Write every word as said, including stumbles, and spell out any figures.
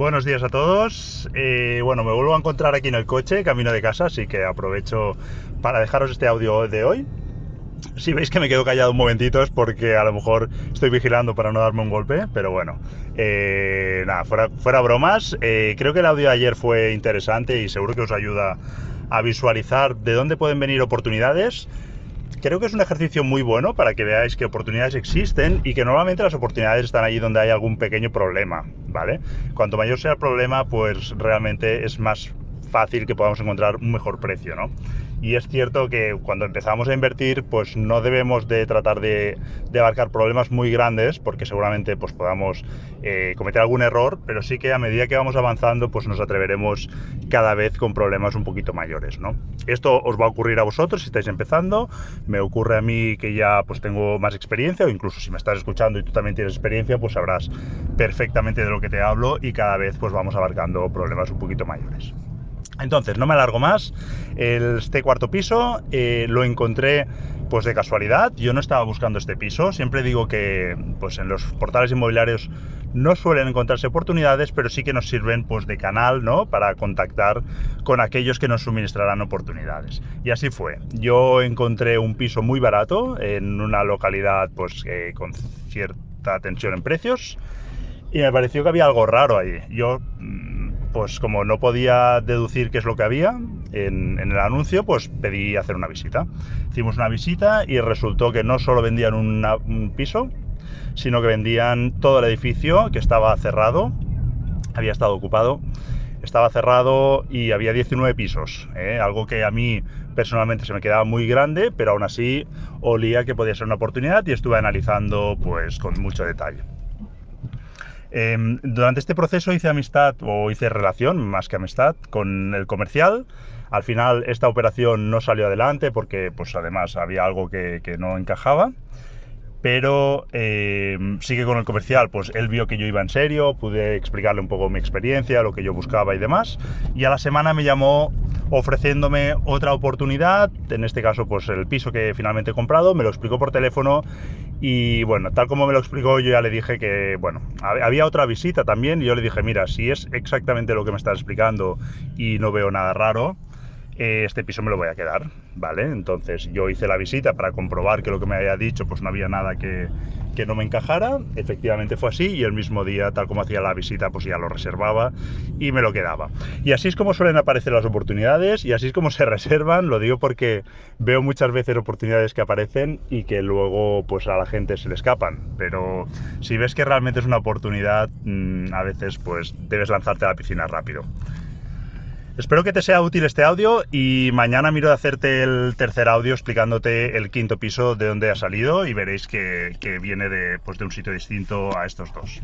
Buenos días a todos. Eh, bueno, me vuelvo a encontrar aquí en el coche, camino de casa, así que aprovecho para dejaros este audio de hoy. Si veis que me quedo callado un momentito es porque a lo mejor estoy vigilando para no darme un golpe, pero bueno, eh, nada, fuera, fuera bromas. Eh, creo que el audio de ayer fue interesante y seguro que os ayuda a visualizar de dónde pueden venir oportunidades. Creo que es un ejercicio muy bueno para que veáis que oportunidades existen y que normalmente las oportunidades están allí donde hay algún pequeño problema, ¿vale? Cuanto mayor sea el problema, pues realmente es más fácil que podamos encontrar un mejor precio, ¿no? Y es cierto que cuando empezamos a invertir, pues no debemos de tratar de, de abarcar problemas muy grandes, porque seguramente pues podamos eh, cometer algún error, pero sí que a medida que vamos avanzando, pues nos atreveremos cada vez con problemas un poquito mayores, ¿no? Esto os va a ocurrir a vosotros si estáis empezando, me ocurre a mí que ya pues tengo más experiencia, o incluso si me estás escuchando y tú también tienes experiencia, pues sabrás perfectamente de lo que te hablo y cada vez pues vamos abarcando problemas un poquito mayores. Entonces, no me alargo más, este cuarto piso eh, lo encontré pues de casualidad, yo no estaba buscando este piso, siempre digo que pues en los portales inmobiliarios no suelen encontrarse oportunidades, pero sí que nos sirven pues de canal, ¿no?, para contactar con aquellos que nos suministrarán oportunidades. Y así fue, yo encontré un piso muy barato en una localidad pues eh, con cierta tensión en precios y me pareció que había algo raro ahí. Yo pues como no podía deducir qué es lo que había en, en el anuncio, pues pedí hacer una visita. Hicimos una visita y resultó que no solo vendían una, un piso, sino que vendían todo el edificio, que estaba cerrado, había estado ocupado, estaba cerrado y había diecinueve pisos, ¿eh? Algo que a mí personalmente se me quedaba muy grande, pero aún así olía que podía ser una oportunidad y estuve analizando pues con mucho detalle. Eh, durante este proceso hice amistad, o hice relación, más que amistad, con el comercial. Al final esta operación no salió adelante porque pues además había algo que, que no encajaba. Pero eh, sí que con el comercial, pues él vio que yo iba en serio, pude explicarle un poco mi experiencia, lo que yo buscaba y demás. Y a la semana me llamó ofreciéndome otra oportunidad, en este caso pues el piso que finalmente he comprado, me lo explicó por teléfono y bueno, tal como me lo explicó yo ya le dije que, bueno, había otra visita también y yo le dije, mira, si es exactamente lo que me estás explicando y no veo nada raro, este piso me lo voy a quedar, ¿vale? Entonces yo hice la visita para comprobar que lo que me había dicho pues no había nada que, que no me encajara, efectivamente fue así y el mismo día, tal como hacía la visita, pues ya lo reservaba y me lo quedaba. Y así es como suelen aparecer las oportunidades y así es como se reservan, lo digo porque veo muchas veces oportunidades que aparecen y que luego pues a la gente se le escapan, pero si ves que realmente es una oportunidad, a veces pues debes lanzarte a la piscina rápido. Espero que te sea útil este audio y mañana miro de hacerte el tercer audio explicándote el quinto piso de donde ha salido y veréis que, que viene de, pues de un sitio distinto a estos dos.